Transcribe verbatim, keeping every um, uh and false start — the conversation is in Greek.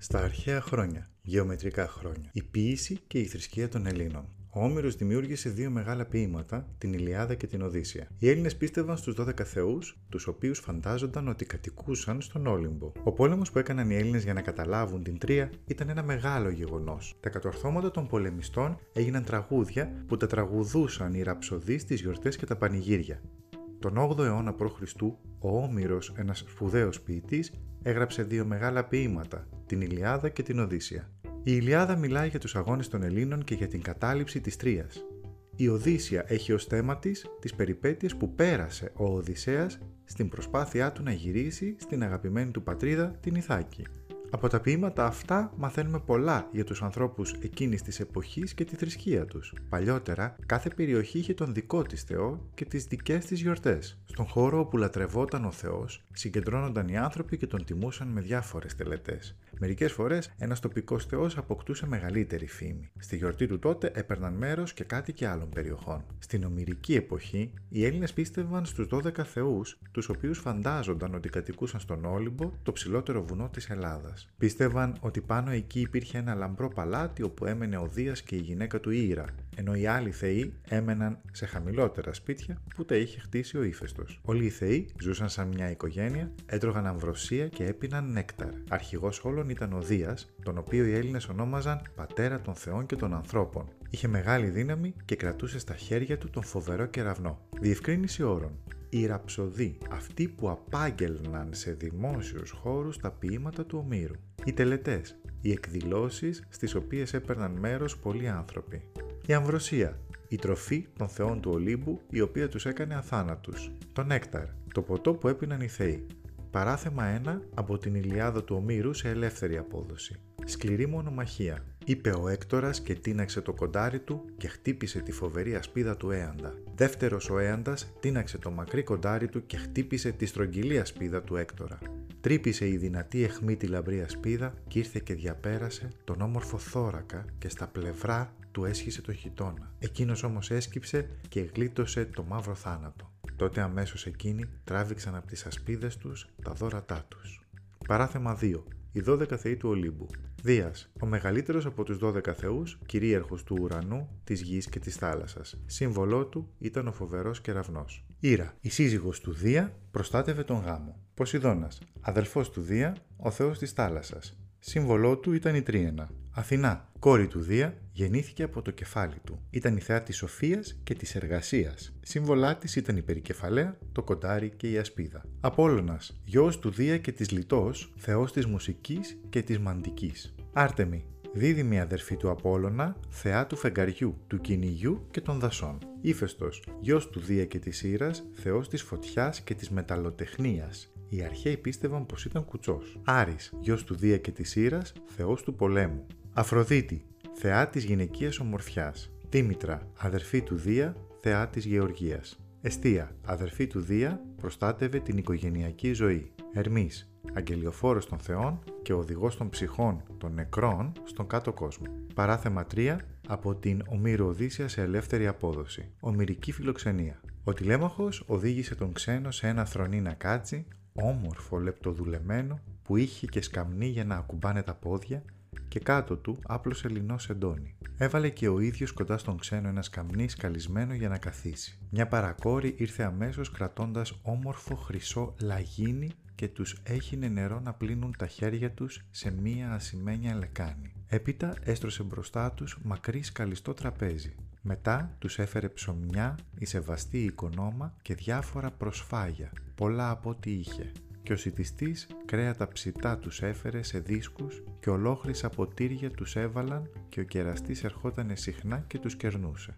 Στα αρχαία χρόνια, γεωμετρικά χρόνια, η ποίηση και η θρησκεία των Ελλήνων. Ο Όμηρος δημιούργησε δύο μεγάλα ποίηματα, την Ιλιάδα και την Οδύσσεια. Οι Έλληνες πίστευαν στους δώδεκα θεούς, τους οποίους φαντάζονταν ότι κατοικούσαν στον Όλυμπο. Ο πόλεμος που έκαναν οι Έλληνες για να καταλάβουν την Τρία ήταν ένα μεγάλο γεγονός. Τα κατορθώματα των πολεμιστών έγιναν τραγούδια που τα τραγουδούσαν οι ραψοδείς στις γιορτές και τα πανηγύρια. Τον όγδοο αιώνα π.Χ. ο Όμηρος, ένας σπουδαίος ποιητής, έγραψε δύο μεγάλα ποίηματα, την Ιλιάδα και την Οδύσσεια. Η Ιλιάδα μιλάει για τους αγώνες των Ελλήνων και για την κατάληψη της Τρίας. Η Οδύσσεια έχει ως θέμα της τις περιπέτειες που πέρασε ο Οδυσσέας στην προσπάθειά του να γυρίσει στην αγαπημένη του πατρίδα, την Ιθάκη. Από τα ποίηματα αυτά μαθαίνουμε πολλά για τους ανθρώπους εκείνης της εποχής και τη θρησκεία τους. Παλιότερα, κάθε περιοχή είχε τον δικό της Θεό και τις δικές της γιορτές. Στον χώρο όπου λατρευόταν ο Θεός, συγκεντρώνονταν οι άνθρωποι και τον τιμούσαν με διάφορες τελετές. Μερικές φορές, ένας τοπικός Θεός αποκτούσε μεγαλύτερη φήμη. Στη γιορτή του τότε έπαιρναν μέρος και κάτοικοι άλλων περιοχών. Στην ομηρική εποχή, οι Έλληνες πίστευαν στους δώδεκα θεούς, τους οποίους φαντάζονταν ότι κατοικούσαν στον Όλυμπο, το ψηλότερο βουνό της Ελλάδας. Πίστευαν ότι πάνω εκεί υπήρχε ένα λαμπρό παλάτι όπου έμενε ο Δίας και η γυναίκα του Ήρα, ενώ οι άλλοι θεοί έμεναν σε χαμηλότερα σπίτια που τα είχε χτίσει ο Ήφαιστος. Όλοι οι θεοί ζούσαν σαν μια οικογένεια, έτρωγαν αμβροσία και έπιναν νέκταρ. Αρχηγός όλων ήταν ο Δίας, τον οποίο οι Έλληνες ονόμαζαν πατέρα των θεών και των ανθρώπων. Είχε μεγάλη δύναμη και κρατούσε στα χέρια του τον φοβερό κεραυνό. Διευκρίνηση όρων. Οι ραψοδοί, αυτοί που απάγγελναν σε δημόσιους χώρους τα ποίηματα του Ομήρου. Οι τελετές, οι εκδηλώσεις στις οποίες έπαιρναν μέρος πολλοί άνθρωποι. Η αμβροσία, η τροφή των θεών του Ολύμπου, η οποία τους έκανε αθάνατους. Το νέκταρ, το ποτό που έπιναν οι θεοί. Παράθεμα ένα από την Ιλιάδα του Ομήρου σε ελεύθερη απόδοση. Σκληρή μονομαχία. Είπε ο Έκτορας και τίναξε το κοντάρι του και χτύπησε τη φοβερή ασπίδα του Έαντα. Δεύτερος ο Έαντας τίναξε το μακρύ κοντάρι του και χτύπησε τη στρογγυλή ασπίδα του Έκτορα. Τρύπησε η δυνατή αιχμή τη λαμπρή ασπίδα και ήρθε και διαπέρασε τον όμορφο θώρακα και στα πλευρά του έσχισε το χιτώνα. Εκείνος όμως έσκυψε και γλίτωσε το μαύρο θάνατο. Τότε αμέσως εκείνοι τράβηξαν από τις ασπίδες τους τα δώρατά τους. Παράθεμα δύο. Οι δώδεκα θεοί του Ολύμπου. Δίας, ο μεγαλύτερος από τους δώδεκα θεούς, κυρίαρχος του ουρανού, της γης και της θάλασσας. Σύμβολό του ήταν ο φοβερός κεραυνός. Ήρα, η σύζυγος του Δία, προστάτευε τον γάμο. Ποσειδώνας, αδελφός του Δία, ο θεός της θάλασσας. Σύμβολό του ήταν η τρίαινα. Αθηνά, κόρη του Δία, γεννήθηκε από το κεφάλι του. Ήταν η θεά της σοφίας και της εργασίας. Σύμβολά της ήταν η περικεφαλαία, το κοντάρι και η ασπίδα. Απόλλωνας, γιος του Δία και της Λητώ, θεός της μουσικής και της μαντικής. Άρτεμι, δίδυμη αδερφή του Απόλλωνα, θεά του φεγγαριού, του κυνηγιού και των δασών. Ήφαιστος, γιος του Δία και της Ήρας, θεός της φωτιάς και της μεταλλοτεχνίας. Οι αρχαίοι πίστευαν πως ήταν κουτσός. Άρης, γιος του Δία και της Ήρας, θεός του πολέμου. Αφροδίτη, θεά της γυναικείας ομορφιάς. Δήμητρα, αδερφή του Δία, θεά της γεωργίας. Εστία, αδερφή του Δία, προστάτευε την οικογενειακή ζωή. Ερμής, αγγελιοφόρος των θεών και οδηγός των ψυχών των νεκρών στον κάτω κόσμο. Παράθεμα τρία από την Ομήρου Οδύσσεια σε ελεύθερη απόδοση. Ομηρική φιλοξενία. Ο Τηλέμαχος οδήγησε τον ξένο σε ένα θρονί να κάτσει, όμορφο λεπτοδουλεμένο που είχε και σκαμνί για να ακουμπάνε τα πόδια και κάτω του άπλωσε λινό σεντόνι. Έβαλε και ο ίδιος κοντά στον ξένο ένα σκαμνί σκαλισμένο για να καθίσει. Μια παρακόρη ήρθε αμέσως κρατώντας όμορφο χρυσό λαγίνι και τους έχινε νερό να πλύνουν τα χέρια τους σε μία ασημένια λεκάνη. Έπειτα έστρωσε μπροστά τους μακρύ σκαλιστό τραπέζι. Μετά τους έφερε ψωμιά, η σεβαστή οικονόμα και διάφορα προσφάγια, πολλά από ό,τι είχε. Και ο σιτιστής κρέατα ψητά τους έφερε σε δίσκους και ολόχρυσα ποτήρια τους έβαλαν και ο κεραστής ερχότανε συχνά και τους κερνούσε.